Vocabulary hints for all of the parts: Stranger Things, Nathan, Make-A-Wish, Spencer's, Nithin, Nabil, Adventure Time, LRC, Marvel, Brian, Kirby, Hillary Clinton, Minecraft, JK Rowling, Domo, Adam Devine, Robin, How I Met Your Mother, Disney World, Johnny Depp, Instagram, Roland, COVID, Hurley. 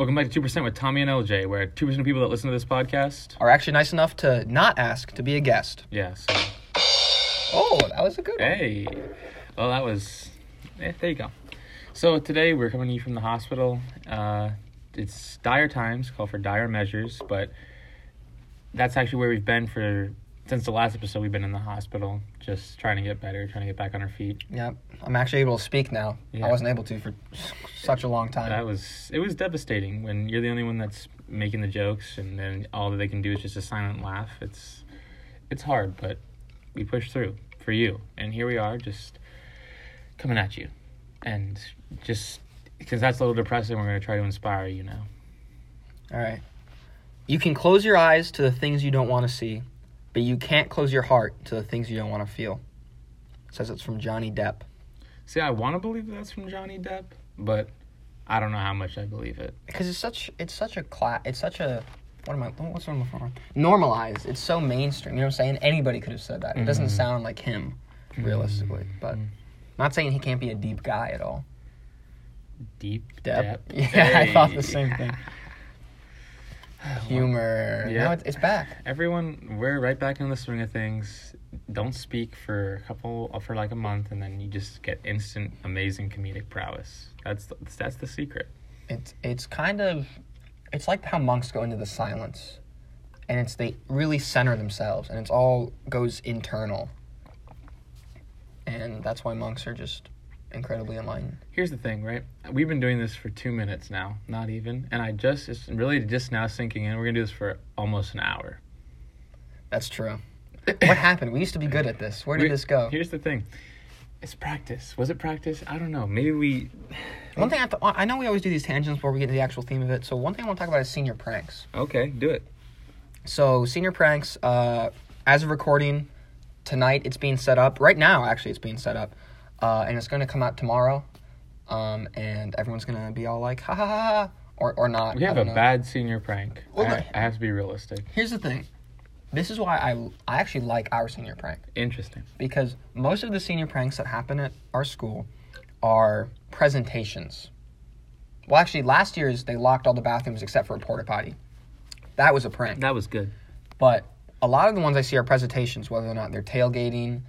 Welcome back to 2% with Tommy and LJ, where 2% of people that listen to this podcast are actually nice enough to not ask to be a guest. Yes. Yeah, so. Oh, that was a good one. Hey. Well, that was... Yeah, there you go. So today we're coming to you from the hospital. It's dire times, call for dire measures, but that's actually where we've been for... Since the last episode, we've been in the hospital, just trying to get better, trying to get back on our feet. Yeah, I'm actually able to speak now. Yeah. I wasn't able to for such a long time. It was devastating when you're the only one that's making the jokes, and then all that they can do is just a silent laugh. It's hard, but we push through for you, and here we are, just coming at you, and just because that's a little depressing, we're going to try to inspire you now. All right, you can close your eyes to the things you don't want to see. But you can't close your heart to the things you don't want to feel. It says it's from Johnny Depp. See, I want to believe that's from Johnny Depp, but I don't know how much I believe it. Because it's such a normalized. It's so mainstream, you know what I'm saying? Anybody could have said that. It doesn't sound like him, realistically. But I'm not saying he can't be a deep guy at all. Deep Depp? Yeah, hey. I thought the same thing. Humor. Yeah. Now it's back. Everyone, we're right back in the swing of things. Don't speak for like a month, and then you just get instant amazing comedic prowess. That's the secret. It's like how monks go into the silence, and they really center themselves, and it's all goes internal. And that's why monks are just incredibly enlightened. Here's the thing, right? We've been doing this for 2 minutes now, not even, and it's really just now sinking in. We're gonna do this for almost an hour. That's true. What happened? We used to be good at this. Where did this go? Here's the thing. It's practice. Was it practice? I don't know. Maybe we. One thing I know we always do these tangents before we get to the actual theme of it. So one thing I want to talk about is senior pranks. Okay, do it. So senior pranks. As of recording tonight, it's being set up. Right now, actually, it's being set up. And it's going to come out tomorrow, and everyone's going to be all like, ha ha ha, or not. We have a bad senior prank. Well, I have to be realistic. Here's the thing. This is why I actually like our senior prank. Interesting. Because most of the senior pranks that happen at our school are presentations. Well, actually, last year's, they locked all the bathrooms except for a porta potty. That was a prank. That was good. But a lot of the ones I see are presentations, whether or not they're tailgating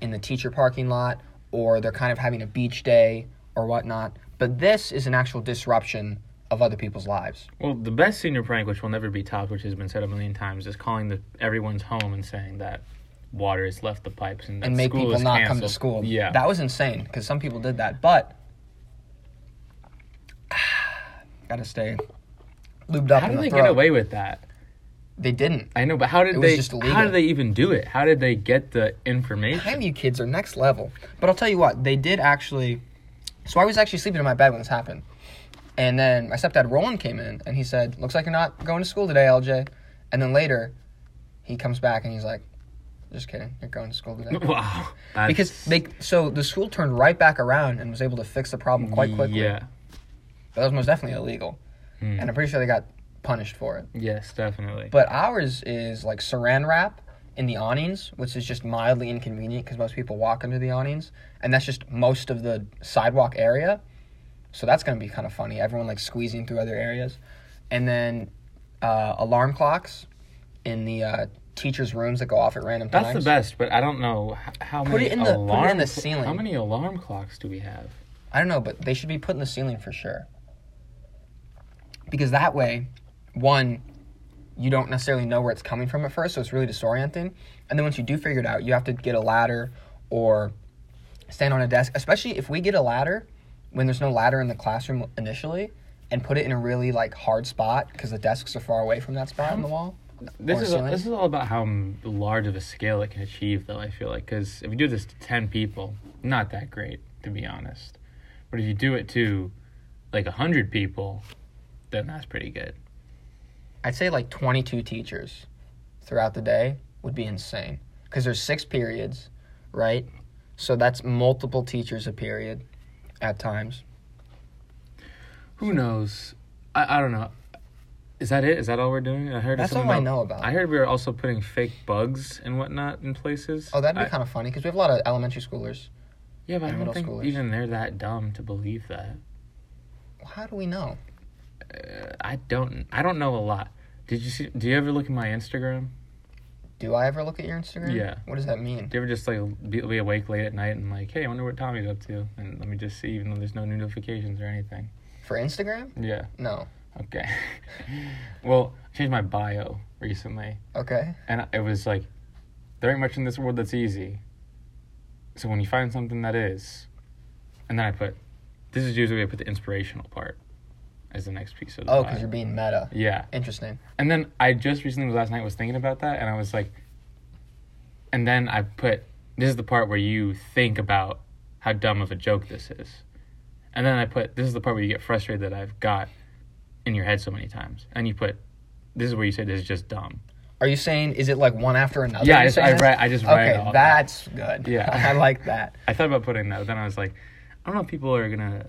in the teacher parking lot, or they're kind of having a beach day or whatnot. But this is an actual disruption of other people's lives. Well, the best senior prank, which will never be topped, which has been said a million times, is calling everyone's home and saying that water has left the pipes and that and make people not canceled. Come to school. Yeah. That was insane, because some people did that. But, gotta stay lubed up in the throat. How did they get away with that? They didn't. I know, but how did they even do it? How did they get the information? Damn, you kids are next level. But I'll tell you what, they did actually... So I was actually sleeping in my bed when this happened. And then my stepdad, Roland, came in, and he said, looks like you're not going to school today, LJ. And then later, he comes back, and he's like, just kidding, you're going to school today. Wow. Because the school turned right back around and was able to fix the problem quite quickly. Yeah. But that was most definitely illegal. Hmm. And I'm pretty sure they got... punished for it. Yes, definitely. But ours is like saran wrap in the awnings, which is just mildly inconvenient because most people walk under the awnings, and that's just most of the sidewalk area. So that's going to be kind of funny. Everyone like squeezing through other areas. And then alarm clocks in the teachers' rooms that go off at random times. That's the best, but I don't know how many put it in the ceiling. How many alarm clocks do we have? I don't know, but they should be put in the ceiling for sure. Because that way... One, you don't necessarily know where it's coming from at first, so it's really disorienting. And then once you do figure it out, you have to get a ladder or stand on a desk. Especially if we get a ladder, when there's no ladder in the classroom initially, and put it in a really, like, hard spot because the desks are far away from that spot on the wall. This is all about how large of a scale it can achieve, though, I feel like. Because if you do this to 10 people, not that great, to be honest. But if you do it to, like, 100 people, then that's pretty good. I'd say like 22 teachers throughout the day would be insane. Because there's 6 periods, right? So that's multiple teachers a period at times. Who knows? I don't know. Is that it? Is that all we're doing? That's all I know about. I heard we were also putting fake bugs and whatnot in places. Oh, that'd be kind of funny because we have a lot of elementary schoolers. Yeah, but I don't think even they're that dumb to believe that. Well, how do we know? I don't know a lot. Do you ever look at my Instagram? Do I ever look at your Instagram? Yeah. What does that mean? Do you ever just, like, be awake late at night and, like, hey, I wonder what Tommy's up to? And let me just see, even though there's no new notifications or anything. For Instagram? Yeah. No. Okay. Well, I changed my bio recently. Okay. And it was, like, there ain't much in this world that's easy. So when you find something that is, and then I put, this is usually where I put the inspirational part as the next piece of the bio. Oh, because you're being meta. Yeah. Interesting. And then I just recently, last night, was thinking about that, and I was like, and then I put, this is the part where you think about how dumb of a joke this is. And then I put, this is the part where you get frustrated that I've got in your head so many times. And you put, this is where you say this is just dumb. Are you saying, is it like one after another? Yeah, I just read it all. Okay, that's good. Yeah. I like that. I thought about putting that, but then I was like, I don't know if people are going to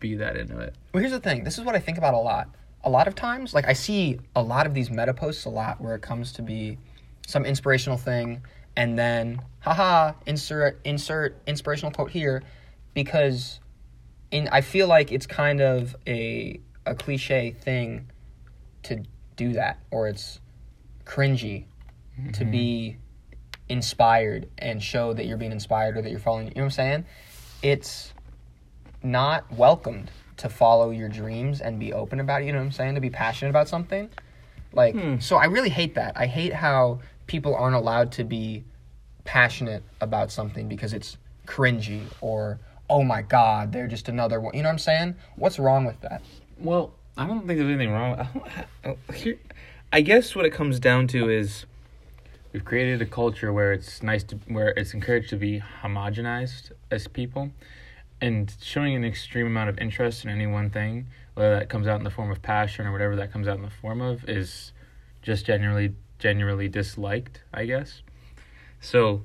be that into it. Well, here's the thing. This is what I think about a lot. A lot of times, like, I see a lot of these meta posts a lot where it comes to be some inspirational thing, and then, haha, insert inspirational quote here, because I feel like it's kind of a cliche thing to do that, or it's cringy to be inspired and show that you're being inspired or that you're following, you know what I'm saying? It's not welcomed to follow your dreams and be open about it, you know what I'm saying? To be passionate about something. Like, so I really hate that. I hate how people aren't allowed to be passionate about something because it's cringy or, oh my God, they're just another one. You know what I'm saying? What's wrong with that? Well, I don't think there's anything wrong. I guess what it comes down to is we've created a culture where it's where it's encouraged to be homogenized as people, and showing an extreme amount of interest in any one thing, whether that comes out in the form of passion or whatever that comes out in the form of, is just genuinely disliked, I guess. So,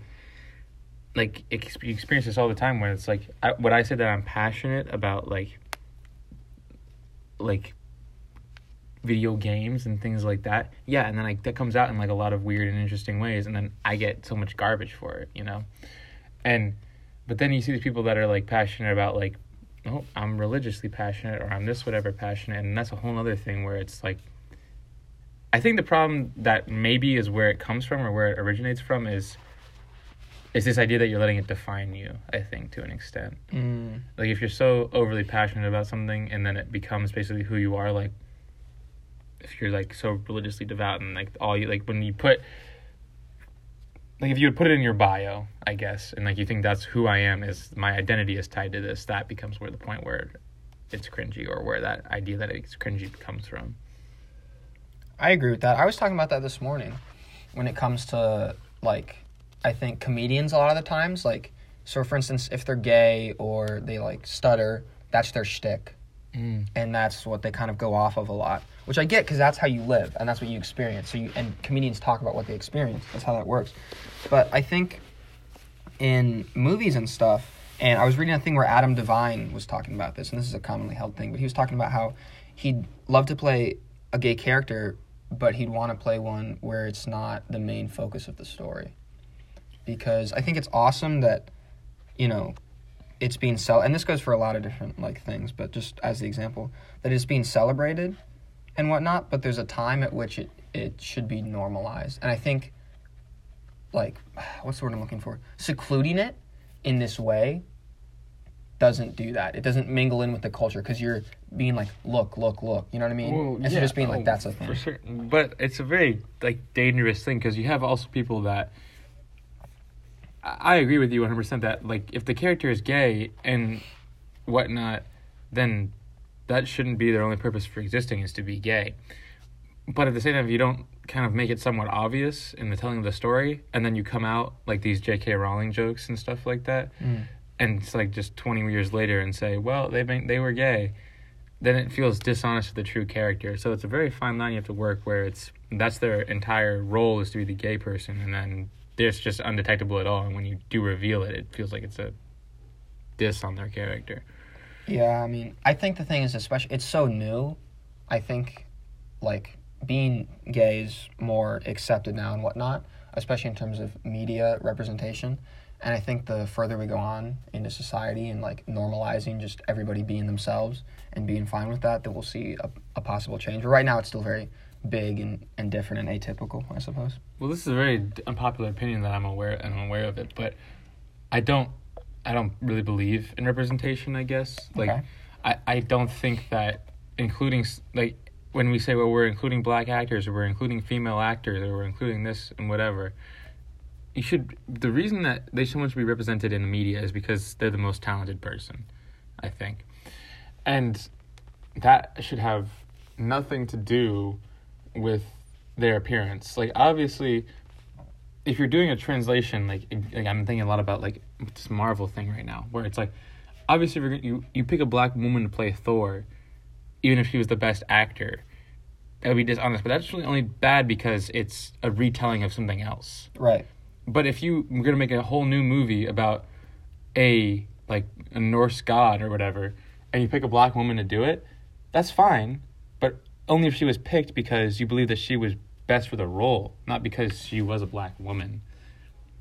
like, you experience this all the time where it's like, would I say that I'm passionate about, like, video games and things like that? Yeah, and then that comes out in like a lot of weird and interesting ways, and then I get so much garbage for it, you know? But then you see these people that are like passionate about, like, oh, I'm religiously passionate, or I'm this whatever passionate, and that's a whole other thing where it's like, I think the problem that maybe is where it comes from or where it originates from is this idea that you're letting it define you, I think, to an extent. Like, if you're so overly passionate about something and then it becomes basically who you are, like, if you're, like, so religiously devout and, like, all you, like, when you put, like, if you would put it in your bio, I guess, and, like, you think that's who I am, is my identity is tied to this, that becomes where the point where it's cringy, or where that idea that it's cringy comes from. I agree with that. I was talking about that this morning when it comes to, like, I think comedians a lot of the times, like, so, for instance, if they're gay or they, like, stutter, that's their shtick. And that's what they kind of go off of a lot, which I get, because that's how you live and that's what you experience. So and comedians talk about what they experience. That's how that works. But I think in movies and stuff, and I was reading a thing where Adam Devine was talking about this, and this is a commonly held thing, but he was talking about how he'd love to play a gay character, but he'd want to play one where it's not the main focus of the story. Because I think it's awesome that, you know, it's being and this goes for a lot of different, like, things, but just as the example, that it's being celebrated and whatnot, but there's a time at which it should be normalized. And I think, like, what's the word I'm looking for? Secluding it in this way doesn't do that. It doesn't mingle in with the culture, because you're being like, look, you know what I mean? Well, instead of just being like, that's a thing. For certain. But it's a very, like, dangerous thing, because you have also people that, I agree with you 100% that, like, if the character is gay and whatnot, then that shouldn't be their only purpose for existing, is to be gay. But at the same time, if you don't kind of make it somewhat obvious in the telling of the story, and then you come out, like, these JK Rowling jokes and stuff like that, and it's, like, just 20 years later and say, well, they were gay, then it feels dishonest to the true character. So it's a very fine line you have to work, where that's their entire role, is to be the gay person, and then it's just undetectable at all, and when you do reveal it, it feels like it's a diss on their character. Yeah, I mean, I think the thing is, especially, it's so new. I think, like, being gay is more accepted now and whatnot, especially in terms of media representation. And I think the further we go on into society and, like, normalizing just everybody being themselves and being fine with that, that we'll see a possible change. But right now it's still very big and different and atypical, I suppose. Well, this is a very unpopular opinion that I'm aware of it, but I don't really believe in representation, I guess. Like, okay. I don't think that including, like, when we say, well, we're including black actors or we're including female actors or we're including this and whatever... The reason that they so much be represented in the media is because they're the most talented person, I think. And that should have nothing to do with their appearance. Like, obviously, if you're doing a translation, like I'm thinking a lot about, like, this Marvel thing right now, where it's like, obviously, if you pick a black woman to play Thor, even if she was the best actor, that would be dishonest. But that's really only bad because it's a retelling of something else. Right. But if you were going to make a whole new movie about a Norse god or whatever, and you pick a black woman to do it, that's fine, but only if she was picked because you believe that she was best for the role, not because she was a black woman.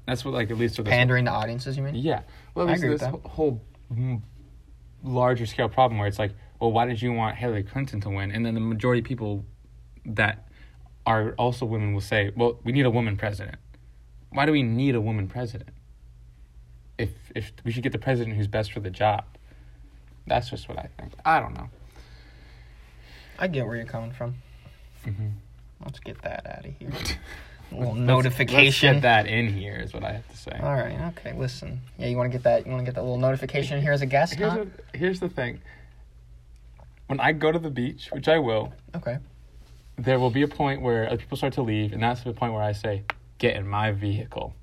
That's what, like, at least... Pandering to audiences, you mean? Yeah. Well, I agree with that. This whole larger scale problem where it's like, well, why did you want Hillary Clinton to win? And then the majority of people that are also women will say, well, we need a woman president. Why do we need a woman president? If we should get the president who's best for the job. That's just what I think. I don't know. I get where you're coming from. Mm-hmm. Let's get that out of here. A little notification. Let's get that in here is what I have to say. All right. Okay. Listen. Yeah, you want to get that. You want to get that little notification here as a guest. Here's the thing. When I go to the beach, which I will. Okay. There will be a point where other people start to leave, and that's the point where I say, get in my vehicle.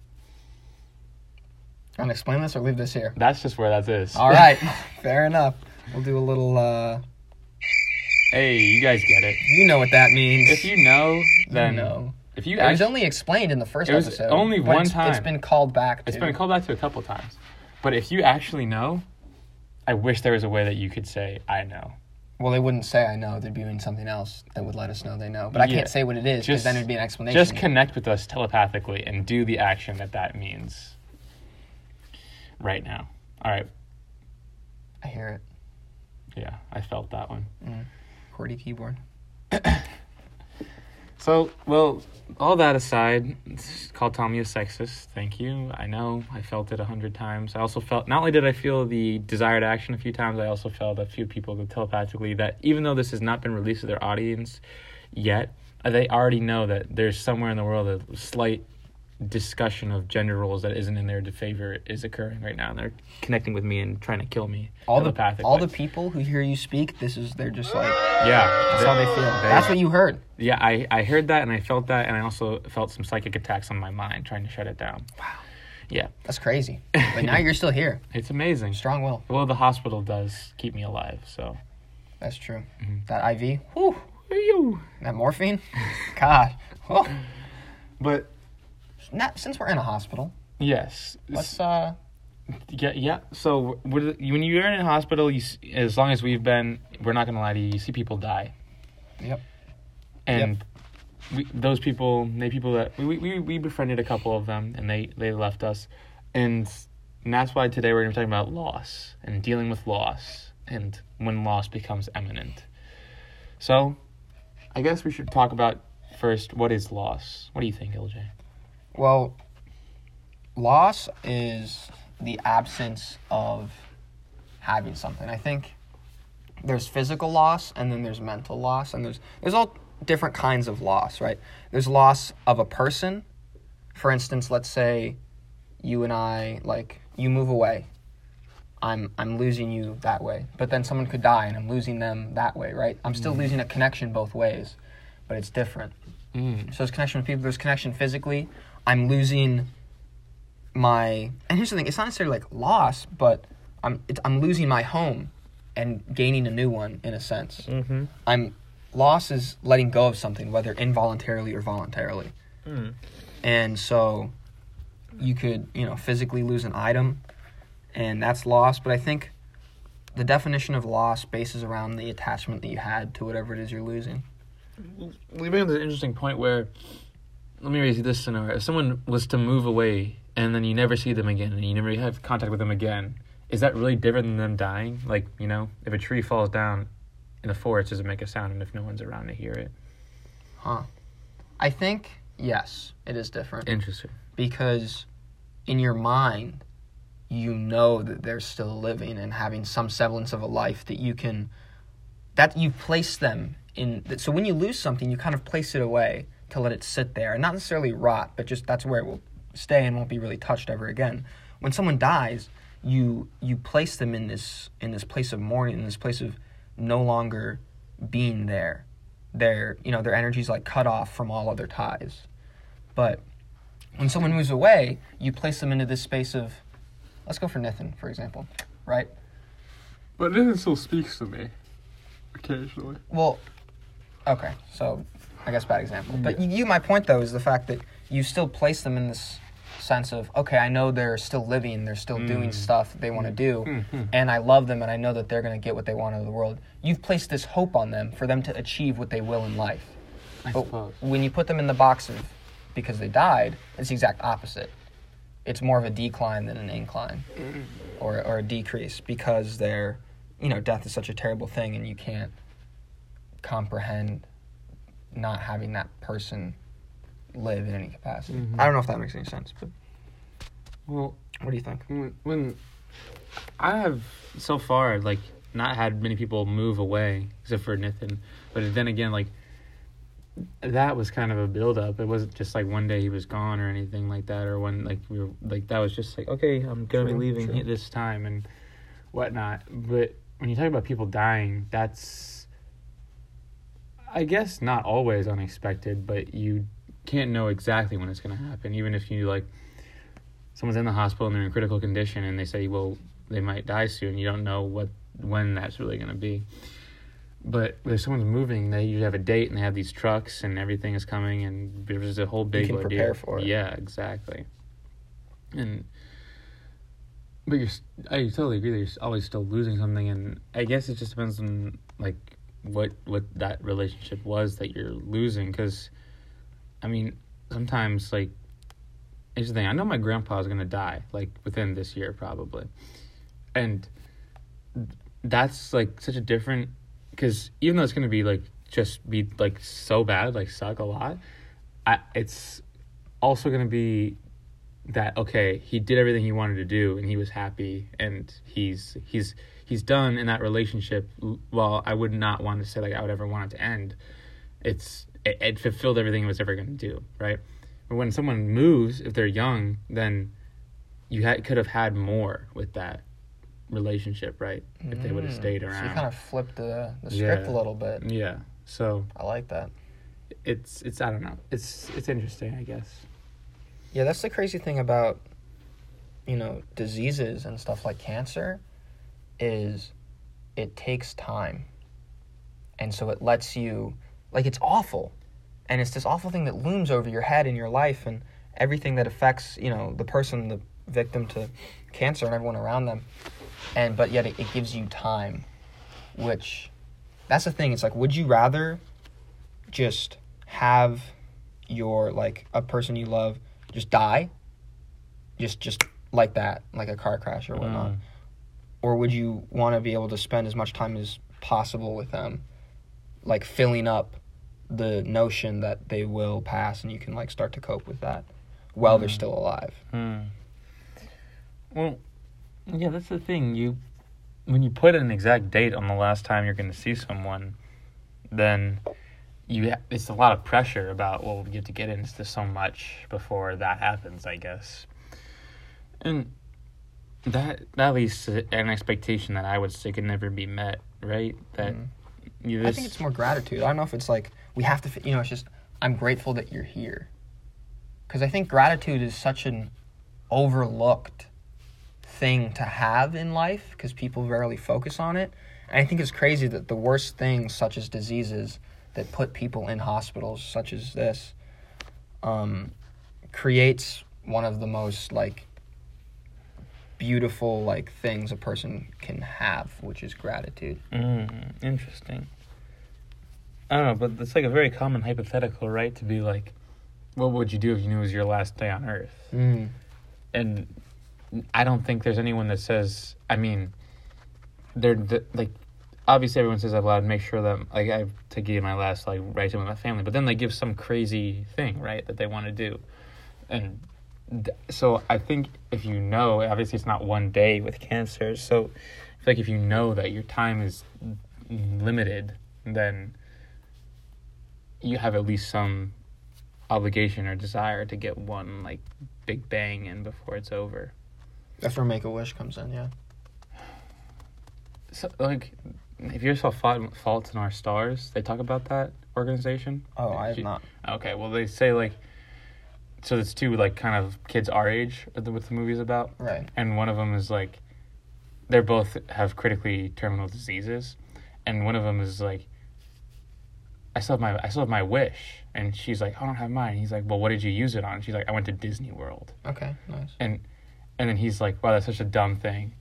And explain this or leave this here? That's just where that is. All right. Fair enough. We'll do a little, Hey, you guys get it. You know what that means. If you know, then... You know. If you it was only explained in the first episode. Only one time. It's been called back to. It's been called back to a couple times. But if you actually know, I wish there was a way that you could say, I know. Well, they wouldn't say I know. They'd be doing something else that would let us know they know. But I can't say what it is because then it would be an explanation. Just connect with us telepathically and do the action that means right now. All right. I hear it. Yeah, I felt that one. Hordy keyboard. So, well, all that aside, call Tommy a sexist. Thank you. I know. I felt it 100 times. I also felt, not only did I feel the desired action a few times, I also felt a few people telepathically that even though this has not been released to their audience yet, they already know that there's somewhere in the world a slight discussion of gender roles that isn't in their favor is occurring right now, and they're connecting with me and trying to kill me. All the people who hear you speak, they're just like, yeah, that's how they feel. That's what you heard. Yeah, I heard that and I felt that, and I also felt some psychic attacks on my mind trying to shut it down. Wow. Yeah, that's crazy. But now you're still here. It's amazing. Strong will. Well, the hospital does keep me alive, so that's true. Mm-hmm. That IV, whew, that morphine, gosh. Whew. But not since we're in a hospital. Yes. Let's Yeah. So when you're in a hospital, as long as we've been, we're not going to lie to you. You see people die. Yep. And we befriended a couple of them, and they left us, and that's why today we're going to be talking about loss and dealing with loss and when loss becomes imminent. So, I guess we should talk about first, what is loss? What do you think, LJ? Well, loss is the absence of having something. I think there's physical loss, and then there's mental loss, and there's all different kinds of loss, right? There's loss of a person. For instance, let's say you and I, like, you move away. I'm losing you that way. But then someone could die, and I'm losing them that way, right? I'm still losing a connection both ways, but it's different. So there's connection with people, there's connection physically. I'm losing my... And here's the thing, it's not necessarily like loss, but I'm losing my home and gaining a new one, in a sense. Mm-hmm. Loss is letting go of something, whether involuntarily or voluntarily. Mm. And so you could, physically lose an item, and that's loss. But I think the definition of loss bases around the attachment that you had to whatever it is you're losing. We bring up this interesting point where... Let me raise you this scenario. If someone was to move away and then you never see them again, and you never have contact with them again. Is that really different than them dying? Like, you know, if a tree falls down in the forest, does it make a sound, and if no one's around to hear it? Huh. I think, yes, it is different. Interesting. Because in your mind, you know that they're still living and having some semblance of a life that you can... that you place them in... So when you lose something, you kind of place it away to let it sit there. And not necessarily rot, but just that's where it will stay and won't be really touched ever again. When someone dies... You place them in this place of mourning, in this place of no longer being there. Their energy's like cut off from all other ties. But when someone moves away, you place them into this space of, let's go for Nithin, for example, right? But Nithin still speaks to me occasionally. Well, okay, so I guess bad example. But my point though is the fact that you still place them in this sense of, okay, I know they're still living, they're still doing stuff that they want to do, and I love them, and I know that they're going to get what they want out of the world. You've placed this hope on them for them to achieve what they will in life. I suppose. When you put them in the box of, because they died, it's the exact opposite. It's more of a decline than an incline, or a decrease, because they're, death is such a terrible thing, and you can't comprehend not having that person live in any capacity. Mm-hmm. I don't know if that makes any sense, but... Well... What do you think? When I have, so far, not had many people move away, except for Nathan. But then again, that was kind of a build-up. It wasn't just, one day he was gone or anything like that, or when, we were... that was just, okay, I'm going to be leaving this time and whatnot. But when you talk about people dying, that's... I guess not always unexpected, but you... can't know exactly when it's going to happen. Even if you someone's in the hospital and they're in critical condition and they say, well, they might die soon, you don't know when that's really going to be. But if someone's moving, they usually have a date and they have these trucks and everything is coming, and there's a whole big idea. You can prepare for it. Yeah, exactly. But I totally agree that you're always still losing something, and I guess it just depends on what that relationship was that you're losing, because sometimes, here's the thing. I know my grandpa's going to die, within this year, probably. And that's, such a different... Because even though it's going to be, just be, so bad, suck a lot, it's also going to be that, okay, he did everything he wanted to do, and he was happy, and he's done in that relationship. Well, I would not want to say, I would ever want it to end. It fulfilled everything it was ever going to do, right? But when someone moves, if they're young, then you could have had more with that relationship, right? If they would have stayed around. So you kind of flipped the script a little bit. Yeah, so... I like that. It's I don't know. It's interesting, I guess. Yeah, that's the crazy thing about, diseases and stuff like cancer, is it takes time. And so it lets you... it's awful, and it's this awful thing that looms over your head in your life and everything that affects, the person, the victim to cancer and everyone around them, but yet it gives you time, which, that's the thing, it's would you rather just have your, a person you love just die, just like that, like a car crash or whatnot, or would you want to be able to spend as much time as possible with them, filling up the notion that they will pass, and you can start to cope with that while they're still alive. Well, yeah, that's the thing. When you put an exact date on the last time you're going to see someone, then it's a lot of pressure about, well, we get to get into so much before that happens, I guess. And that leads to an expectation that I would say could never be met, right? That. I think it's more gratitude. I don't know if it's we have to, it's just, I'm grateful that you're here. Because I think gratitude is such an overlooked thing to have in life, because people rarely focus on it. And I think it's crazy that the worst things, such as diseases, that put people in hospitals, such as this, creates one of the most, beautiful things a person can have, which is gratitude. Interesting. I don't know, but that's a very common hypothetical, right? To be what would you do if you knew it was your last day on earth? and I don't think there's anyone that says, I mean, they're like, obviously everyone says out loud, make sure that, like, I have to give my last, like, right to my family, but then they give some crazy thing, right, that they want to do. And so I think if you know, obviously it's not one day with cancer, so I feel like if you know that your time is limited, then you have at least some obligation or desire to get one, like, big bang in before it's over. That's where Make-A-Wish comes in, yeah. So, like, if you saw Fault in Our Stars, they talk about that organization. Oh, I have not. Okay, well, they say, like, so it's two, like, kind of kids our age, what the movie's about. Right. And one of them is, like, they both have critically terminal diseases. And one of them is, like, I still have my wish. And she's like, I don't have mine. And he's like, well, what did you use it on? And she's like, I went to Disney World. Okay, nice. And then he's like, wow, that's such a dumb thing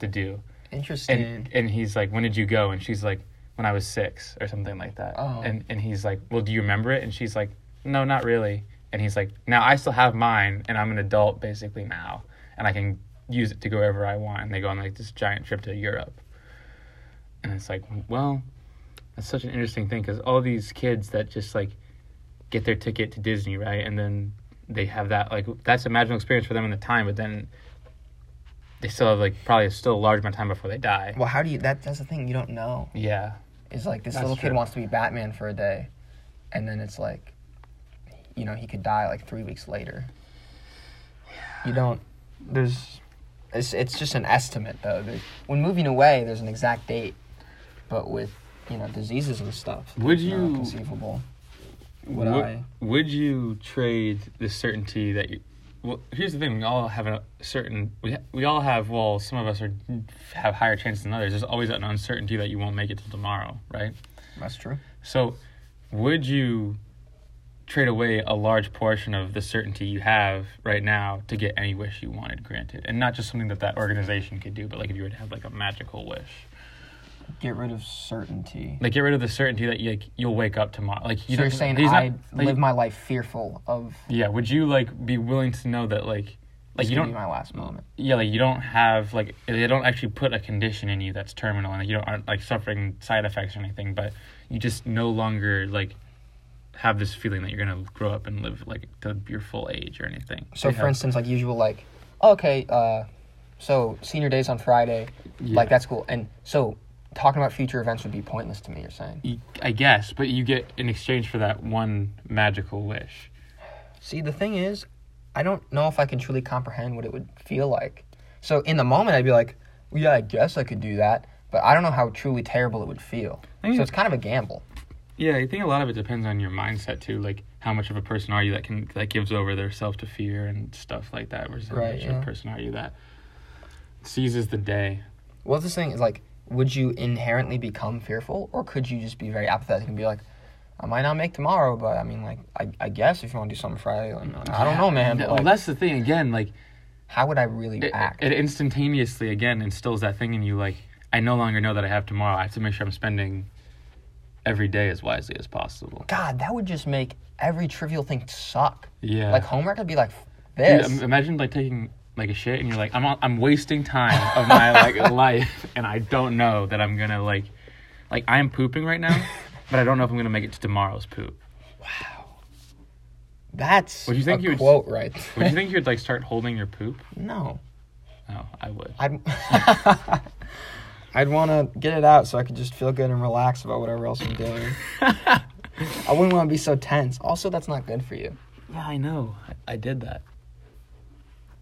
to do. Interesting. And he's like, when did you go? And she's like, when I was 6 or something like that. Oh. And he's like, well, do you remember it? And she's like, no, not really. And he's like, now I still have mine, and I'm an adult basically now, and I can use it to go wherever I want. And they go on, like, this giant trip to Europe. And it's like, well, that's such an interesting thing, because all these kids that just, like, get their ticket to Disney, right, and then they have that, like, that's a magical experience for them in the time, but then they still have, like, probably still a large amount of time before they die. Well, how do you... That's the thing, you don't know. Yeah. It's like, this little kid wants to be Batman for a day, and then it's like, you know, he could die, like, 3 weeks later. Yeah. You don't... There's... It's just an estimate, though. When moving away, there's an exact date, but with, you know, diseases and stuff. Would you... Not conceivable. Would you trade the certainty that you... Well, here's the thing. We all have a certain... We all have... Well, some of us have higher chances than others. There's always an uncertainty that you won't make it till tomorrow, right? That's true. So, would you trade away a large portion of the certainty you have right now to get any wish you wanted granted? And not just something that organization could do, but, like, if you were to have, like, a magical wish. Get rid of certainty. Like, get rid of the certainty that, like, you'll wake up tomorrow. Like, you so you're saying I live my life fearful of... Yeah, would you, like, be willing to know that, like you don't... Be my last moment. Yeah, like, you don't have, like... They don't actually put a condition in you that's terminal, and, like, you don't aren't, like, suffering side effects or anything, but you just no longer, like, have this feeling that you're going to grow up and live, like, to your full age or anything. So, for instance, like, usual, like, okay, so senior day's on Friday. Yeah. Like, that's cool. And so... Talking about future events would be pointless to me, you're saying. I guess, but you get in exchange for that one magical wish. See, the thing is, I don't know if I can truly comprehend what it would feel like. So in the moment, I'd be like, well, yeah, I guess I could do that, but I don't know how truly terrible it would feel. So it's kind of a gamble. Yeah, I think a lot of it depends on your mindset, too, like how much of a person are you that gives over their self to fear and stuff like that, versus how much of a person are you that seizes the day. Well, the thing is, like, would you inherently become fearful, or could you just be very apathetic and be like, I might not make tomorrow, but I mean, like, I guess if you want to do something Friday, like, I don't know, man. But, like, well, that's the thing, again, like... How would I really act? It instantaneously, again, instills that thing in you, like, I no longer know that I have tomorrow. I have to make sure I'm spending every day as wisely as possible. God, that would just make every trivial thing suck. Yeah. Like, homework would be like this. Dude, imagine, like, taking... like a shit, and you're like, I'm wasting time of my, like, life, and I don't know that I'm gonna, like I'm pooping right now, but I don't know if I'm gonna make it to tomorrow's poop. Wow, that's a quote right there. Would you think you'd, like, start holding your poop? No. No, I would. I'd want to get it out so I could just feel good and relax about whatever else I'm doing. I wouldn't want to be so tense. Also, that's not good for you. Yeah, I know. I did that.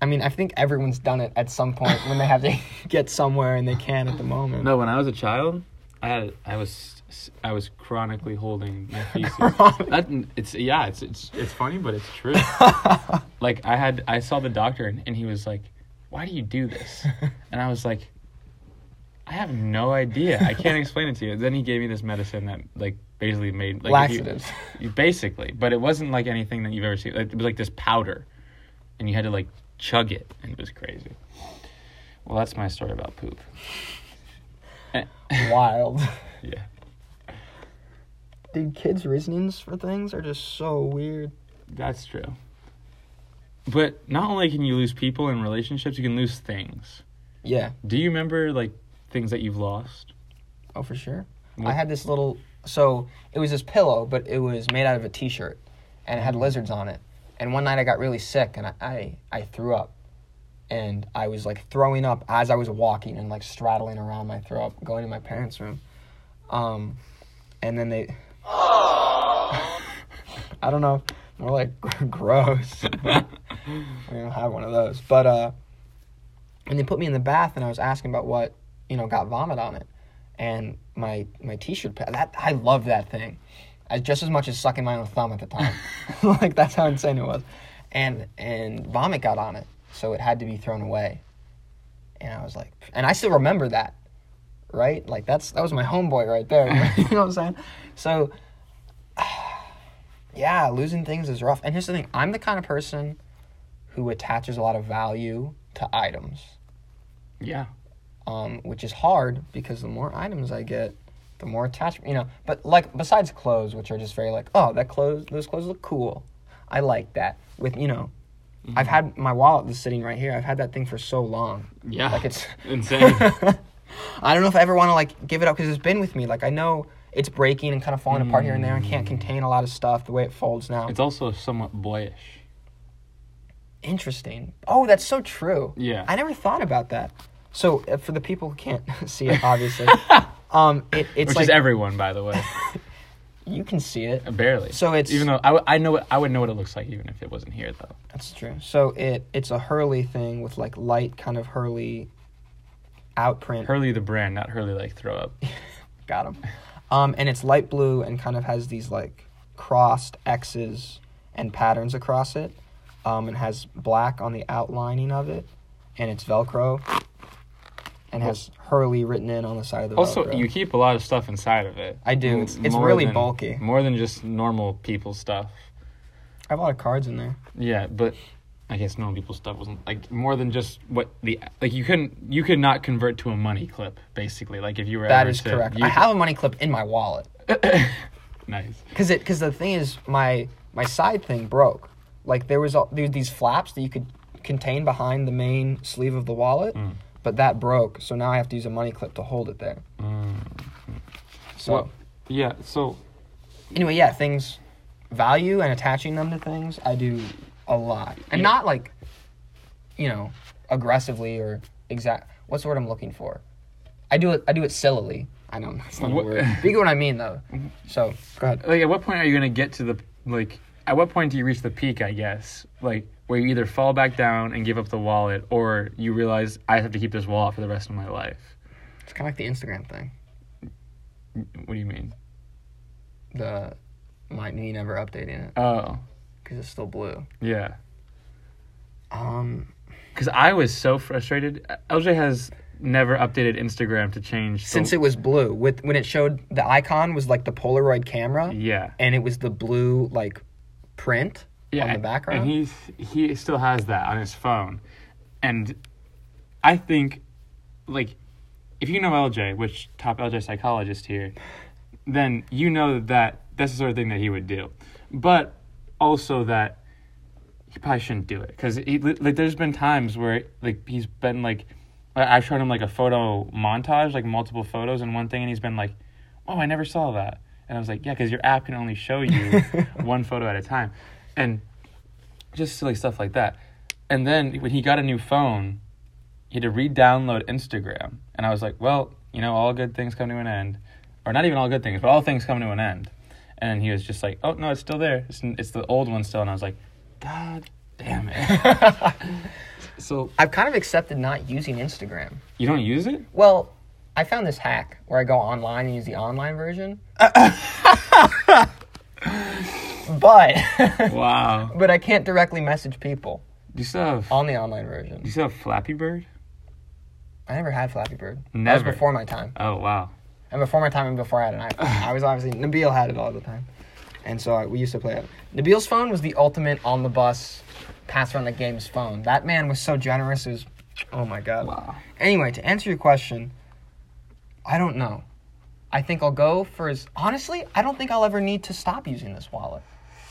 I mean, I think everyone's done it at some point when they have to get somewhere and they can at the moment. No, when I was a child, I was chronically holding my feces. It's funny, but it's true. Like, I saw the doctor, and he was like, "Why do you do this?" And I was like, "I have no idea. I can't explain it to you." And then he gave me this medicine that, like, basically made, like, laxatives. Basically, but it wasn't like anything that you've ever seen. It was like this powder, and you had to, like, chug it, and it was crazy. Well, that's my story about poop. Wild. Yeah. Dude, kids' reasonings for things are just so weird. That's true. But not only can you lose people in relationships, you can lose things. Yeah. Do you remember, like, things that you've lost? Oh, for sure. What? I had this little... So, it was this pillow, but it was made out of a T-shirt. And it had lizards on it. And one night I got really sick, and I threw up. And I was, like, throwing up as I was walking and, like, straddling around my throw up, going to my parents' room. And then they... I don't know. More like, gross. I don't have one of those. But, and they put me in the bath, and I was asking about what, you know, got vomit on it. And my T-shirt, that I love that thing. Just as much as sucking my own thumb at the time. Like, that's how insane it was. And vomit got on it, so it had to be thrown away. And I was like... And I still remember that, right? Like, that was my homeboy right there. You know what I'm saying? So... Yeah, losing things is rough. And here's the thing. I'm the kind of person who attaches a lot of value to items. Yeah. Which is hard because the more items I get, the more attachment, you know. But, like, besides clothes, which are just very, like, oh, those clothes look cool. I like that. With, you know, mm-hmm. I've had my wallet that's sitting right here. I've had that thing for so long. Yeah. Like, it's... insane. I don't know if I ever want to, like, give it up because it's been with me. Like, I know... It's breaking and kind of falling apart here and there and can't contain a lot of stuff the way it folds now. It's also somewhat boyish. Interesting. Oh, that's so true. Yeah. I never thought about that. So, for the people who can't see it, obviously. It's which, like, is everyone, by the way. You can see it. Barely. So it's... Even though I know I would know what it looks like even if it wasn't here, though. That's true. So, it's a Hurley thing with, like, light kind of Hurley outprint. Hurley the brand, not Hurley, like, throw up. Got him. And it's light blue and kind of has these, like, crossed X's and patterns across it. It has black on the outlining of it, and it's Velcro, and has Hurley written in on the side of the also, Velcro. You keep a lot of stuff inside of it. I do. It's really bulky. More than just normal people's stuff. I have a lot of cards in there. Yeah, but I guess normal people's stuff wasn't, like, more than just what the... Like, you could not convert to a money clip, basically, like, if you were that ever... That is correct. I have a money clip in my wallet. Nice. Because the thing is, my side thing broke. Like, there were these flaps that you could contain behind the main sleeve of the wallet, but that broke, so now I have to use a money clip to hold it there. So... Well, yeah, so... Anyway, yeah, things... Value and attaching them to things, I do... a lot. And not, like, you know, aggressively or what's the word I'm looking for? I do it sillily. I know that's not a word. You get what I mean, though. So, go ahead. Like, at what point are you going to get to the, like, at what point do you reach the peak, I guess? Like, where you either fall back down and give up the wallet, or you realize I have to keep this wallet for the rest of my life. It's kind of like the Instagram thing. What do you mean? Me never updating it. Oh. Because it's still blue. Yeah. Because I was so frustrated. LJ has never updated Instagram to change... Since it was blue. When it showed... The icon was, like, the Polaroid camera. Yeah. And it was the blue, like, print on the background. And he still has that on his phone. And I think, like, if you know LJ, which top LJ psychologist here, then you know that that's the sort of thing that he would do. But... Also, that he probably shouldn't do it because there's been times where, like, he's been like, I've shown him, like, a photo montage, like, multiple photos in one thing, and he's been like, "Oh, I never saw that," and I was like, "Yeah, because your app can only show you one photo at a time," and just silly stuff like that. And then when he got a new phone, he had to re-download Instagram, and I was like, "Well, you know, all good things come to an end, or not even all good things, but all things come to an end." And he was just like, "Oh, no, it's still there. It's the old one still." And I was like, "God damn it." So I've kind of accepted not using Instagram. You don't use it? Well, I found this hack where I go online and use the online version. Wow. But I can't directly message people. Do you still have... On the online version. Do you still have Flappy Bird? I never had Flappy Bird. Never? That was before my time. Oh, wow. And before my time and before I had an iPhone, I was obviously... Nabil had it all the time. And so we used to play it. Nabil's phone was the ultimate on-the-bus, pass-around-the-games phone. That man was so generous. It was... Oh, my God. Wow. Anyway, to answer your question, I don't know. I think I'll go for his... Honestly, I don't think I'll ever need to stop using this wallet.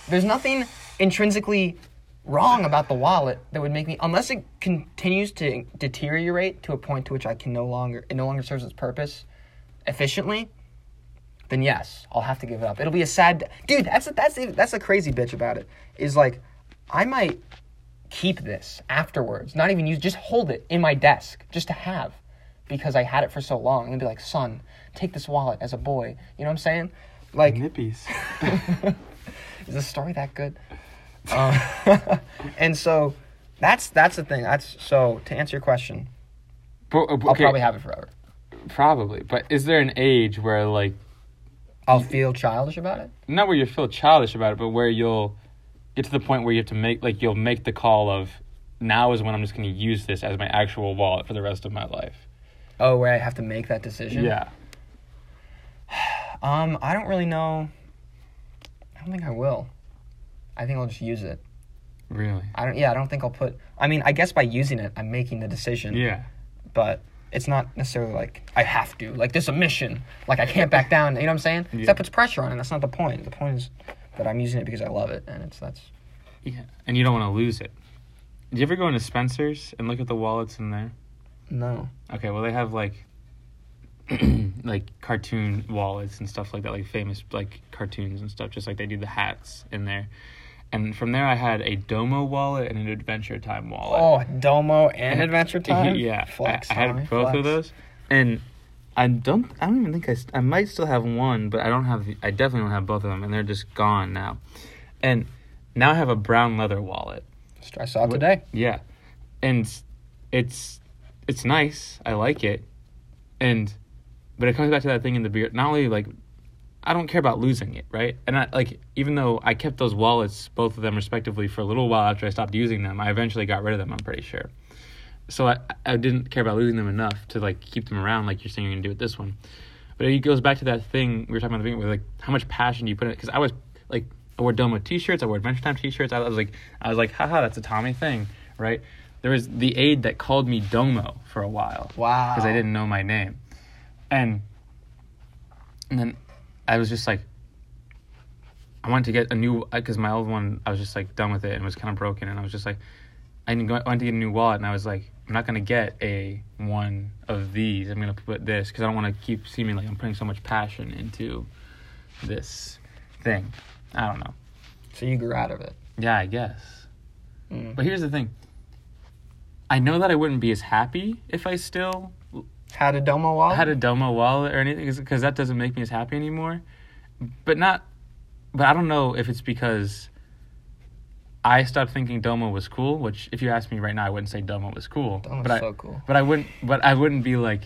There's nothing intrinsically wrong about the wallet that would make me, unless it continues to deteriorate to a point to which I can no longer serves its purpose efficiently, then yes, I'll have to give it up. It'll be a sad dude. That's the crazy bitch about it, is like, I might keep this afterwards, not even use, just hold it in my desk just to have, because I had it for so long, and be like, son, take this wallet as a boy. You know what I'm saying? Like nippies. Is the story that good? And so that's the thing. That's so to answer your question. But, okay. I'll probably have it forever. Probably, but is there an age where like I'll feel childish about it? Not where you feel childish about it, but where you'll get to the point where you have to make, like, you'll make the call of, now is when I'm just going to use this as my actual wallet for the rest of my life. Oh, where I have to make that decision? Yeah. I don't really know. I don't think I will. I think I'll just use it. Really? I don't think I'll put... I mean, I guess by using it, I'm making the decision. Yeah. But it's not necessarily like, I have to. Like, there's a mission. Like, I can't back down. You know what I'm saying? Yeah. That puts pressure on it. That's not the point. The point is that I'm using it because I love it, and that's... Yeah, and you don't want to lose it. Did you ever go into Spencer's and look at the wallets in there? No. Okay, well, they have, like, like, cartoon wallets and stuff like that, like, famous, like, cartoons and stuff, just like they do the hats in there. And from there, I had a Domo wallet and an Adventure Time wallet. Oh, Domo and Adventure Time? Yeah. Flex, I had both of those. And I don't even think I might still have one, but I definitely don't have both of them, and they're just gone now. And now I have a brown leather wallet. I saw it today. Yeah. And it's nice. I like it. But it comes back to that thing in the beard. Not only, like, I don't care about losing it, right? And I, like, even though I kept those wallets, both of them respectively, for a little while after I stopped using them, I eventually got rid of them, I'm pretty sure. So I didn't care about losing them enough to, like, keep them around, like you're saying you're going to do with this one. But it goes back to that thing we were talking about in the beginning with, like, how much passion do you put in it? Because I was, like, I wore Domo t-shirts, I wore Adventure Time t-shirts. I was like, haha, that's a Tommy thing, right? There was the aide that called me Domo for a while. Wow. Because I didn't know my name. And then I was just like, I wanted to get a new, because my old one, I was just like done with it and it was kind of broken. And I was just like, I wanted to get a new wallet. And I was like, I'm not going to get one of these. I'm going to put this because I don't want to keep seeming like I'm putting so much passion into this thing. I don't know. So you grew out of it. Yeah, I guess. Mm. But here's the thing. I know that I wouldn't be as happy if I still had a Domo wallet or anything, because that doesn't make me as happy anymore. But I don't know if it's because I stopped thinking Domo was cool, which if you asked me right now, I wouldn't say Domo was cool. Domo's so cool. But I wouldn't be like,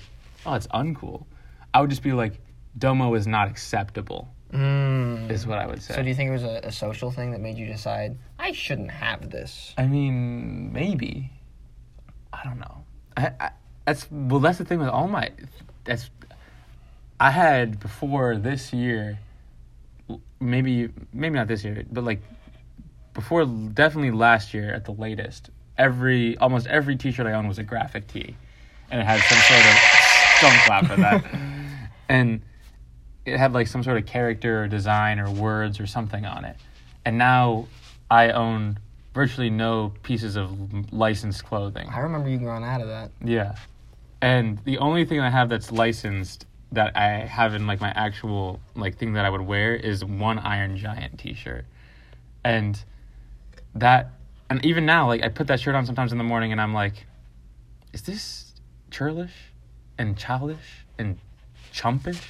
oh, it's uncool. I would just be like, Domo is not acceptable. Mm. Is what I would say. So do you think it was a social thing that made you decide, I shouldn't have this? I mean, maybe. I don't know. That's the thing with all my... I had before this year, maybe not this year, but like before, definitely last year at the latest, almost every t-shirt I owned was a graphic tee. And it had some sort of... Don't clap for that. And it had like some sort of character or design or words or something on it. And now I own virtually no pieces of licensed clothing. I remember you growing out of that. Yeah. And the only thing I have that's licensed that I have in like my actual like thing that I would wear is one Iron Giant t-shirt. And even now, like I put that shirt on sometimes in the morning and I'm like, is this churlish and childish and chumpish?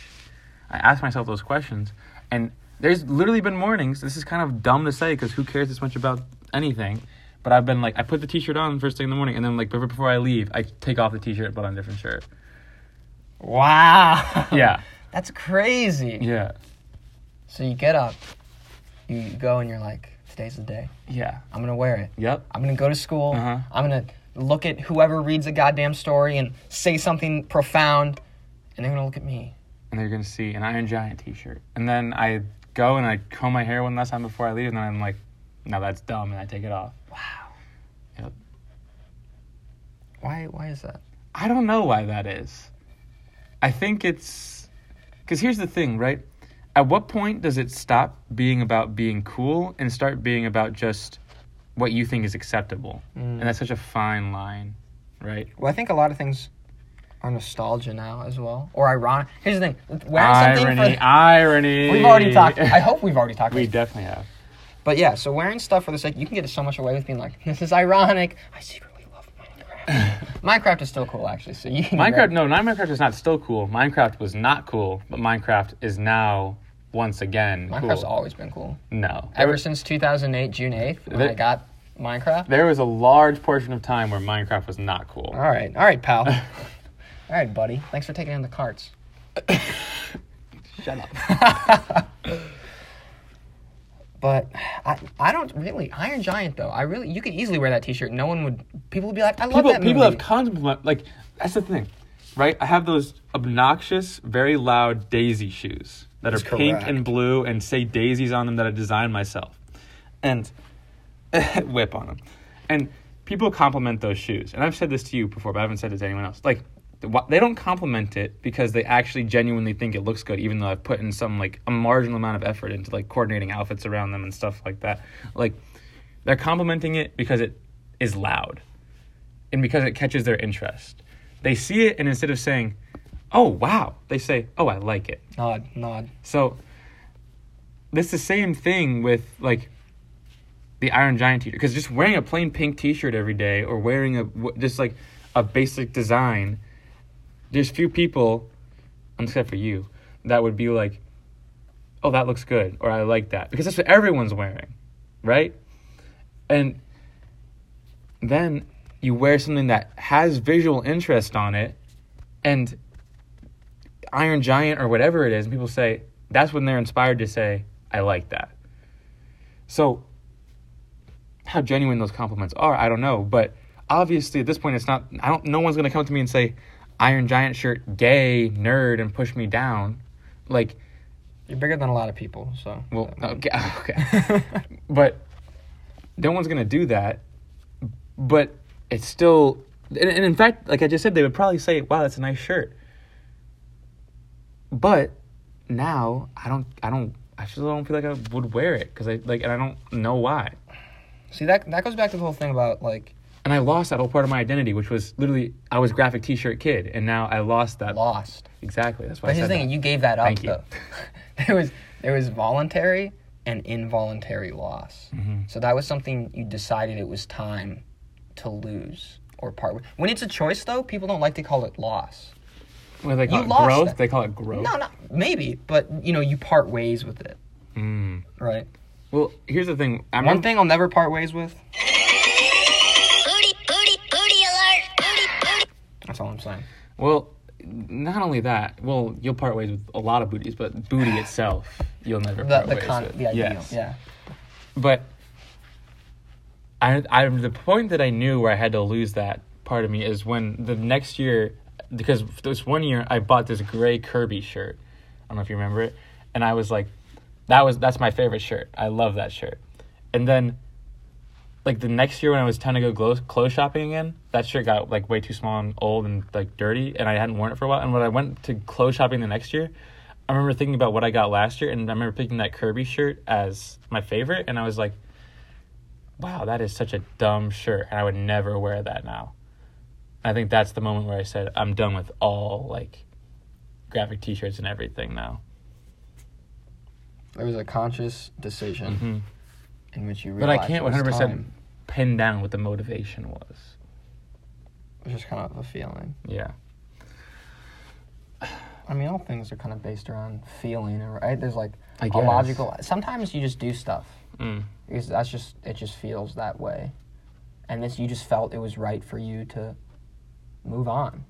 I ask myself those questions. And there's literally been mornings, this is kind of dumb to say because who cares this much about anything, but I've been like, I put the t-shirt on first thing in the morning, and then like before I leave, I take off the t-shirt, but on a different shirt. Wow. Yeah. That's crazy. Yeah. So you get up, you go, and you're like, today's the day. Yeah. I'm going to wear it. Yep. I'm going to go to school. Uh-huh. I'm going to look at whoever reads the goddamn story and say something profound, and they're going to look at me. And they're going to see an Iron Giant t-shirt. And then I go and I comb my hair one last time before I leave, and then I'm like, no, that's dumb, and I take it off. Wow. Yep. Why is that? I don't know why that is. I think it's... Because here's the thing, right? At what point does it stop being about being cool and start being about just what you think is acceptable. And that's such a fine line, right? Well, I think a lot of things are nostalgia now as well, or ironic. Here's the thing. Irony. We've already talked. I hope we've already talked. We definitely have. But yeah, so wearing stuff for the sake, you can get so much away with being like, this is ironic. I secretly love Minecraft. Minecraft is still cool, actually. So you can Minecraft is not still cool. Minecraft was not cool, but Minecraft is now once again cool. Minecraft's always been cool. No. Ever since 2008, June 8th, when I got Minecraft. There was a large portion of time where Minecraft was not cool. All right, pal. All right, buddy. Thanks for taking on the carts. Shut up. But I don't really... Iron Giant, though. You could easily wear that T-shirt. No one would... People would be like, I love that movie. People have contemplated... Like, that's the thing, right? I have those obnoxious, very loud Daisy shoes that are pink and blue and say daisies on them that I designed myself. And... whip on them. And people compliment those shoes. And I've said this to you before, but I haven't said it to anyone else. Like, they don't compliment it because they actually genuinely think it looks good, even though I've put in some, like, a marginal amount of effort into, like, coordinating outfits around them and stuff like that. Like, they're complimenting it because it is loud and because it catches their interest. They see it, and instead of saying, oh, wow, they say, oh, I like it. Nod. So, that's the same thing with, like, the Iron Giant T-shirt. Because just wearing a plain pink T-shirt every day or wearing a basic design... There's few people, except for you, that would be like, oh, that looks good, or I like that. Because that's what everyone's wearing, right? And then you wear something that has visual interest on it, and Iron Giant or whatever it is, and people say, that's when they're inspired to say, I like that. So how genuine those compliments are, I don't know. But obviously at this point, it's not, no one's going to come to me and say, Iron Giant shirt, gay, nerd, and push me down. Like, you're bigger than a lot of people, so. Well, okay. But no one's going to do that. But it's still, and in fact, like I just said, they would probably say, wow, that's a nice shirt. But now, I still don't feel like I would wear it, because and I don't know why. See, that goes back to the whole thing about, like, and I lost that whole part of my identity, which was literally, I was graphic T-shirt kid, and now I lost that. Exactly. That's why I said that. You gave that up, though. There was voluntary and involuntary loss. Mm-hmm. So that was something you decided it was time to lose or part with. When it's a choice, though, people don't like to call it loss. Well, they call it growth? They call it growth? No, maybe, but, you part ways with it. Mm. Right? Well, here's the thing. One thing I'll never part ways with... That's all I'm saying. Well, not only that. Well, you'll part ways with a lot of booties, but booty itself, you'll never part ways with. The ideal, yes. Yeah. But I the point that I knew where I had to lose that part of me is when the next year, because this one year I bought this gray Kirby shirt. I don't know if you remember it. And I was like, that's my favorite shirt. I love that shirt. And then... Like, the next year when I was trying to go clothes shopping again, that shirt got, like, way too small and old and, like, dirty, and I hadn't worn it for a while. And when I went to clothes shopping the next year, I remember thinking about what I got last year, and I remember picking that Kirby shirt as my favorite, and I was like, wow, that is such a dumb shirt, and I would never wear that now. And I think that's the moment where I said, I'm done with all, like, graphic T-shirts and everything now. It was a conscious decision. Mm-hmm. In which you realize, but I can't 100% pin down what the motivation was. It was just kind of a feeling. Yeah. I mean, all things are kind of based around feeling, right? There's like a logical... Sometimes you just do stuff. Mm. Because it just feels that way. And you just felt it was right for you to move on.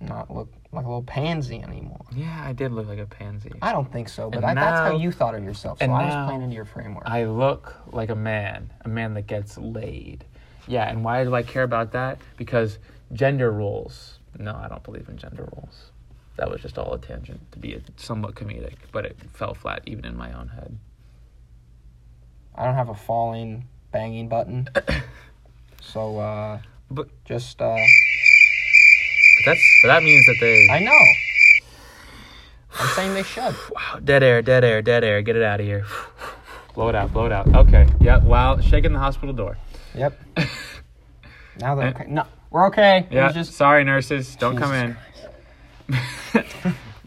Not look like a little pansy anymore. Yeah, I did look like a pansy. I don't think so, but that's how you thought of yourself, so I was playing into your framework. I look like a man that gets laid. Yeah, and why do I care about that? Because gender roles. No, I don't believe in gender roles. That was just all a tangent to be somewhat comedic, but it fell flat even in my own head. I don't have a falling, banging button. So, But that means that they... I know. I'm saying they should. Wow, dead air, get it out of here. blow it out, blow it out. Okay, yeah, wow, shaking the hospital door. Yep. Now they're okay. No, we're okay. Yeah, just... sorry, nurses, don't come in.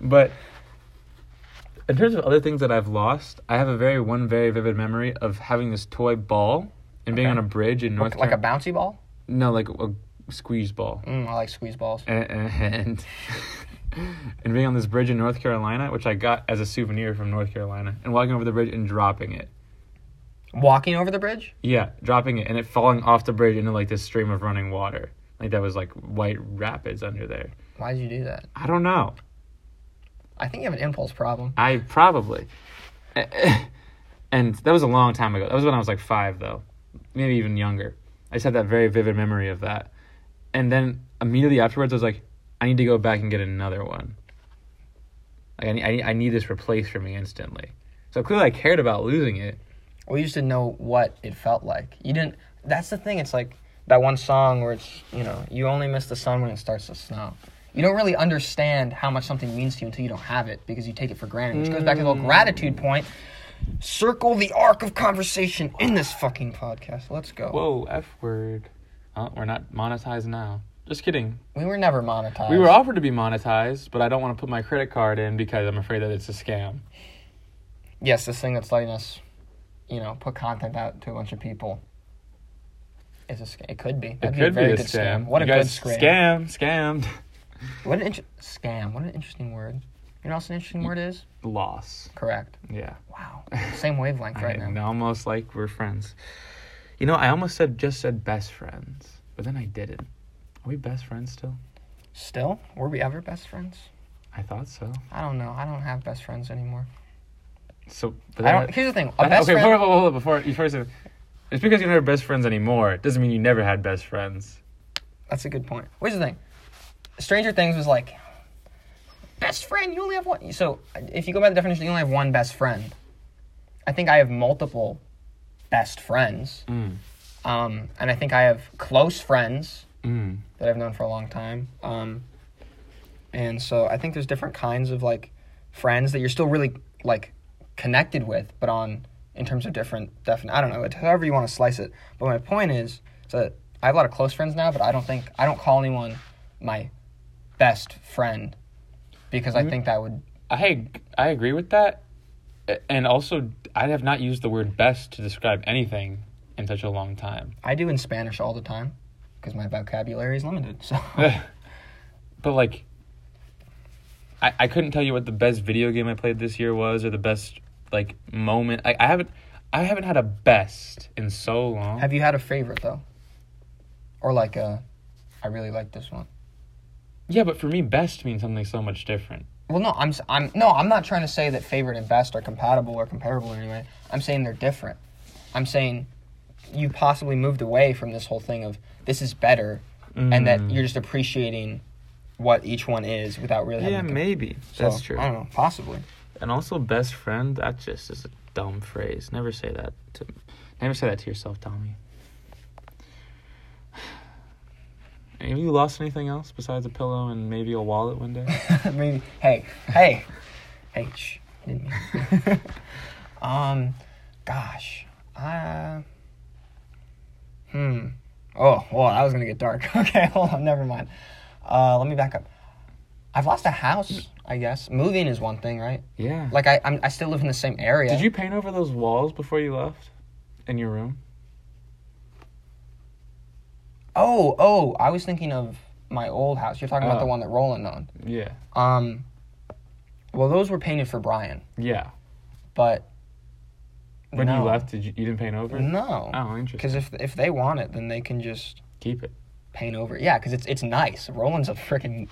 But in terms of other things that I've lost, I have a very vivid memory of having this toy ball and being on a bridge in North Carolina. Like a bouncy ball? No, like a squeeze ball. I like squeeze balls. And being on this bridge in North Carolina, which I got as a souvenir from North Carolina, and walking over the bridge and dropping it. Walking over the bridge? Yeah, dropping it and it falling off the bridge into like this stream of running water. Like that was like white rapids under there. Why did you do that? I don't know. I think you have an impulse problem. I probably. And that was a long time ago. That was when I was like 5 though. Maybe even younger. I just had that very vivid memory of that. And then immediately afterwards I was like, I need to go back and get another one. Like I need this replaced for me instantly. So clearly I cared about losing it. Well, you just didn't know what it felt like. You didn't... That's the thing. It's like that one song where it's, you know, you only miss the sun when it starts to snow. You don't really understand how much something means to you until you don't have it because you take it for granted, which goes back to the whole gratitude point. Circle the arc of conversation in this fucking podcast. Let's go. Whoa, F word. We're not monetized now. Just kidding. We were never monetized. We were offered to be monetized, but I don't want to put my credit card in because I'm afraid that it's a scam. Yes, this thing that's letting us, you know, put content out to a bunch of people. It's a scam. It could be. That'd it could be a very good scam. What you a good scam. Scammed. Scam. What an interesting word. You know what else an interesting word is? Loss. Correct. Yeah. Wow. Same wavelength right now. Almost like we're friends. You know, I almost said best friends, but then I didn't. Are we best friends still? Still? Were we ever best friends? I thought so. I don't know. I don't have best friends anymore. So, but I don't, here's the thing. Okay, hold on. Before you first, it's because you're never best friends anymore. It doesn't mean you never had best friends. That's a good point. Here's the thing. Stranger Things was like, best friend, you only have one. So if you go by the definition, you only have one best friend. I think I have multiple best friends. And I think I have close friends that I've known for a long time. And so I think there's different kinds of like friends that you're still really like connected with, but on in terms of different I don't know, however you want to slice it. But my point is that I have a lot of close friends now, but I don't call anyone my best friend because I think that would... I agree with that. And also, I have not used the word best to describe anything in such a long time. I do in Spanish all the time because my vocabulary is limited, so... But like... I couldn't tell you what the best video game I played this year was, or the best like moment. I haven't had a best in so long. Have you had a favorite though? Or like a, I really like this one. Yeah, but for me, best means something so much different. Well, no, I'm not trying to say that favorite and best are compatible or comparable in any way. I'm saying they're different. I'm saying you possibly moved away from this whole thing of this is better, and that you're just appreciating what each one is without really having... Yeah, maybe. So, that's true. I don't know. Possibly. And also, best friend, that just is a dumb phrase. Never say that to... Never say that to yourself, Tommy. Have you lost anything else besides a pillow and maybe a wallet one day? Maybe. Hey. Hey, shh. Gosh. Oh, well, I was going to get dark. Okay, hold on. Never mind. Let me back up. I've lost a house, I guess. Moving is one thing, right? Yeah. Like, I still live in the same area. Did you paint over those walls before you left in your room? Oh, I was thinking of my old house. You're talking about the one that Roland owned. Yeah. Well, those were painted for Brian. Yeah. But... When you left, you didn't paint over? No. Oh, interesting. Because if they want it, then they can just... Keep it. Paint over. Yeah, because it's nice. Roland's a freaking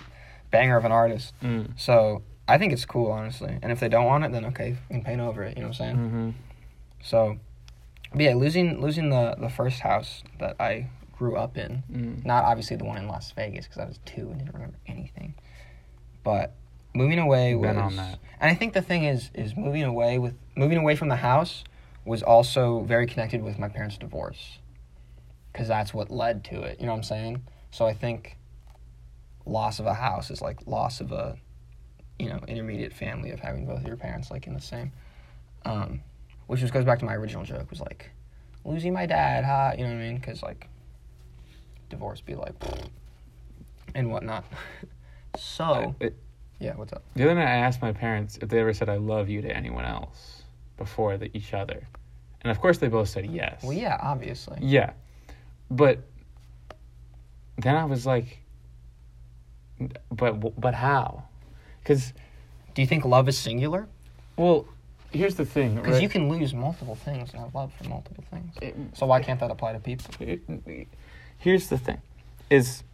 banger of an artist. So I think it's cool, honestly. And if they don't want it, then okay, you can paint over it. You know what I'm saying? So, but yeah, losing the first house that I grew up in. Not obviously the one in Las Vegas because I was 2 and didn't remember anything. But moving away was... on that. And I think the thing is moving away from the house was also very connected with my parents' divorce. Because that's what led to it, you know what I'm saying? So I think loss of a house is like loss of a, you know, intermediate family of having both of your parents like in the same. Which just goes back to my original joke, was like, losing my dad, huh? You know what I mean? Because, like, divorce be like, and whatnot. So, yeah, what's up? The other night I asked my parents if they ever said I love you to anyone else before each other. And, of course, they both said yes. Well, yeah, obviously. Yeah. But then I was like, but how? Because... Do you think love is singular? Well, here's the thing. Because right? You can lose multiple things and have love for multiple things. So why can't that apply to people? Here's the thing. This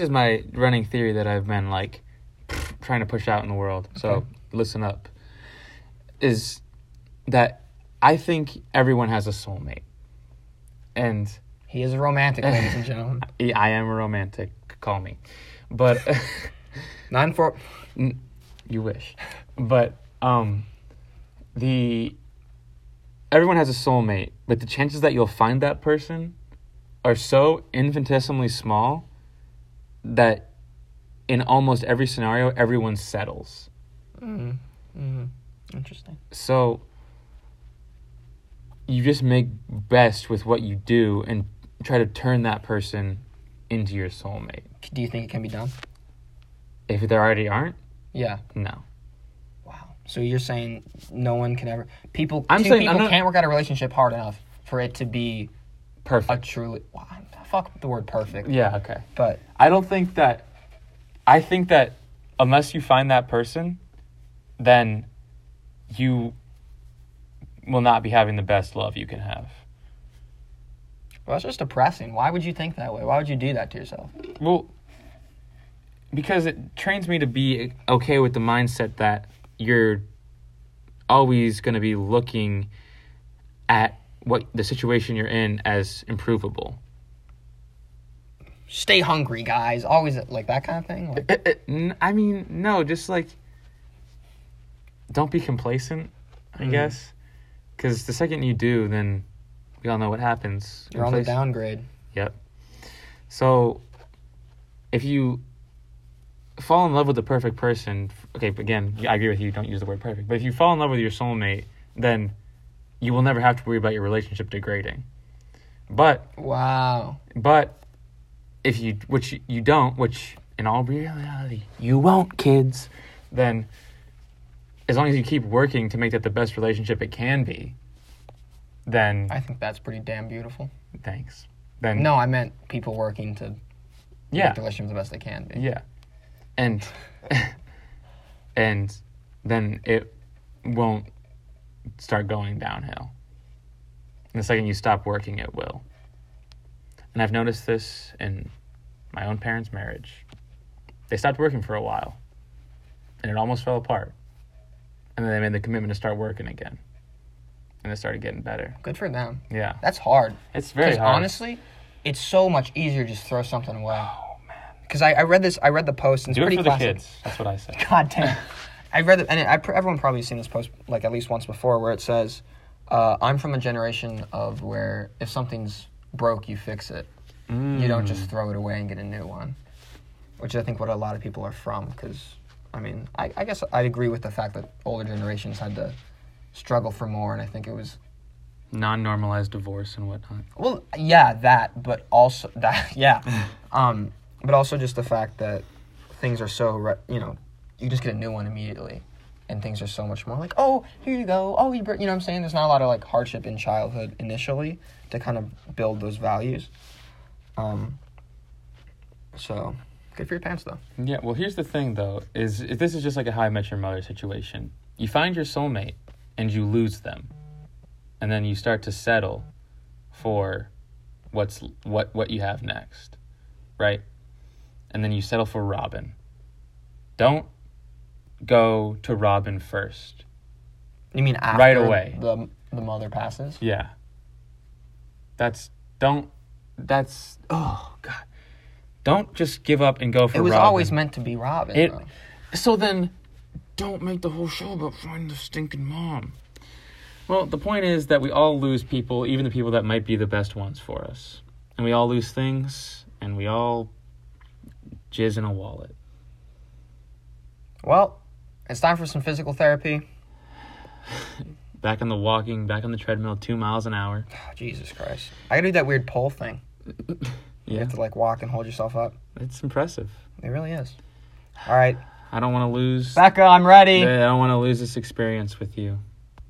is my running theory that I've been, like, trying to push out in the world. So okay. Listen up. Is that I think everyone has a soulmate. And... He is a romantic, ladies and gentlemen. I am a romantic. Call me. But... 9-4. You wish. But, everyone has a soulmate, but the chances that you'll find that person are so infinitesimally small that in almost every scenario, everyone settles. Mm. Mm. Interesting. So, you just make best with what you do and try to turn that person into your soulmate. Do you think it can be done? If there already aren't? Yeah. No. Wow. So you're saying no one can ever... Can't work out a relationship hard enough for it to be... Perfect. Fuck the word perfect. Yeah, okay. But... I think that unless you find that person, then you will not be having the best love you can have. Well, that's just depressing. Why would you think that way? Why would you do that to yourself? Well... Because it trains me to be okay with the mindset that you're always going to be looking at what the situation you're in as improvable. Stay hungry, guys. Always, like, that kind of thing? Like... I mean, no, just, like, don't be complacent, I guess. Because the second you do, then we all know what happens. You're on the downgrade. Yep. So, if you... fall in love with the perfect person, okay, again, I agree with you, don't use the word perfect, but if you fall in love with your soulmate, then you will never have to worry about your relationship degrading. But if you, which you don't, which in all reality, you won't, kids, then as long as you keep working to make that the best relationship it can be, then... I think that's pretty damn beautiful. Thanks. Then no, I meant people working to make the relationship the best they can be. Yeah. And then it won't start going downhill. And the second you stop working, it will. And I've noticed this in my own parents' marriage. They stopped working for a while, and it almost fell apart. And then they made the commitment to start working again. And it started getting better. Good for them. Yeah. That's hard. It's very hard. Because honestly, it's so much easier to just throw something away. Because I read the post, and it's pretty classic. Do it for the kids. That's what I said. God damn. I read it, and everyone probably seen this post, like, at least once before, where it says, I'm from a generation of where if something's broke, you fix it. Mm. You don't just throw it away and get a new one, which I think what a lot of people are from. Because, I mean, I guess I agree with the fact that older generations had to struggle for more, and I think it was... Non-normalized divorce and whatnot. Well, yeah, that, but also... that, yeah. But also just the fact that things are so, you know, you just get a new one immediately. And things are so much more like, oh, here you go. Oh, you know what I'm saying? There's not a lot of, like, hardship in childhood initially to kind of build those values. So, good for your parents, though. Yeah, well, here's the thing, though, is this is just like a How I Met Your Mother situation. You find your soulmate, and you lose them. And then you start to settle for what you have next, right? And then you settle for Robin. Don't go to Robin first. You mean after right away. The mother passes? Yeah. Oh, God. Don't just give up and go for Robin. It was Robin. Always meant to be Robin. So then, don't make the whole show about finding the stinking mom. Well, the point is that we all lose people, even the people that might be the best ones for us. And we all lose things, and we all... jizz in a wallet. Well, it's time for some physical therapy. back on the walking, back on the treadmill, 2 miles an hour. Oh, Jesus Christ. I gotta do that weird pole thing. Yeah. You have to, like, walk and hold yourself up. It's impressive. It really is. All right. I don't want to lose... Becca, I'm ready. I don't want to lose this experience with you.